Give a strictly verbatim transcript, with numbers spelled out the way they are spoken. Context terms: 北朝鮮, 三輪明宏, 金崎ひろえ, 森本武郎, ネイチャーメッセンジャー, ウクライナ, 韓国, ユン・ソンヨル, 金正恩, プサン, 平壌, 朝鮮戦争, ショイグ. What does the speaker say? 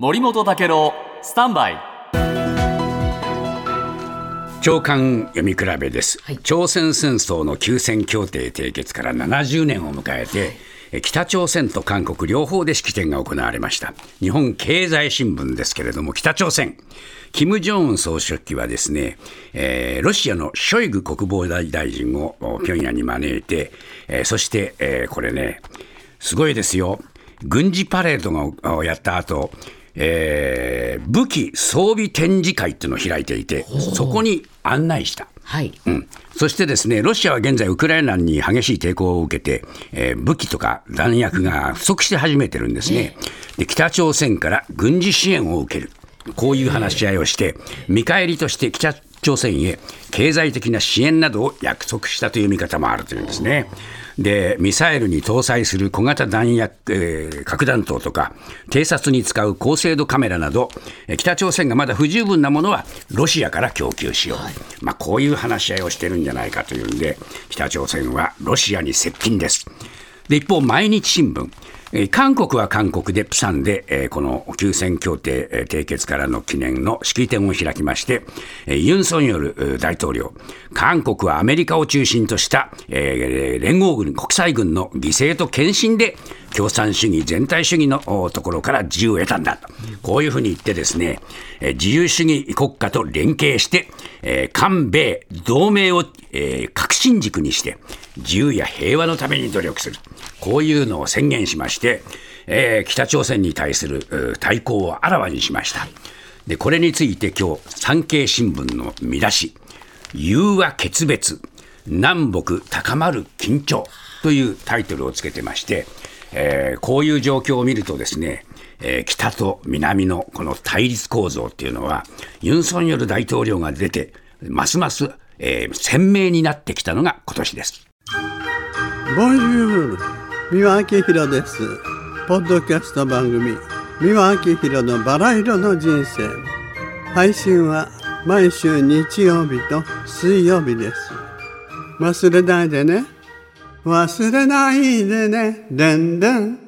森本武郎スタンバイ朝刊読み比べです、はい、朝鮮戦争の休戦協定締結からななじゅうねんを迎えて、はい、北朝鮮と韓国両方で式典が行われました。日本経済新聞ですけれども、北朝鮮金正恩総書記はですね、えー、ロシアのショイグ国防大臣を平壌に招いて、えー、そして、えー、これねすごいですよ、軍事パレードをやった後、えー、武器装備展示会というのを開いていて、そこに案内した、はいうん、そしてですね、ロシアは現在ウクライナに激しい抵抗を受けて、えー、武器とか弾薬が不足して始めてるんですね。で、北朝鮮から軍事支援を受ける、こういう話し合いをして、見返りとして北朝鮮へ経済的な支援などを約束したという見方もあるというんですね。で、ミサイルに搭載する小型弾薬、えー、核弾頭とか偵察に使う高精度カメラなど、北朝鮮がまだ不十分なものはロシアから供給しよう、はい、まあ、こういう話し合いをしてるんじゃないかというんで、北朝鮮はロシアに接近です。で、一方毎日新聞、韓国は韓国でプサンでこの休戦協定締結からの記念の式典を開きまして、ユン・ソンヨル大統領、韓国はアメリカを中心とした連合軍、国際軍の犠牲と献身で共産主義全体主義のところから自由を得たんだと、こういうふうに言ってですね、自由主義国家と連携して韓米同盟を核心軸にして自由や平和のために努力する、こういうのを宣言しました。してえー、北朝鮮に対する対抗をあらわにしました。で、これについて今日産経新聞の見出し、融和決別南北高まる緊張というタイトルをつけてまして、えー、こういう状況を見るとですね、えー、北と南のこの対立構造っていうのは、ユン・ソンヨル大統領が出てますます、えー、鮮明になってきたのが今年です。ボンジュール、三輪明宏です。ポッドキャスト番組三輪明宏のバラ色の人生、配信は毎週日曜日と水曜日です。忘れないでね、忘れないでね、でんでん。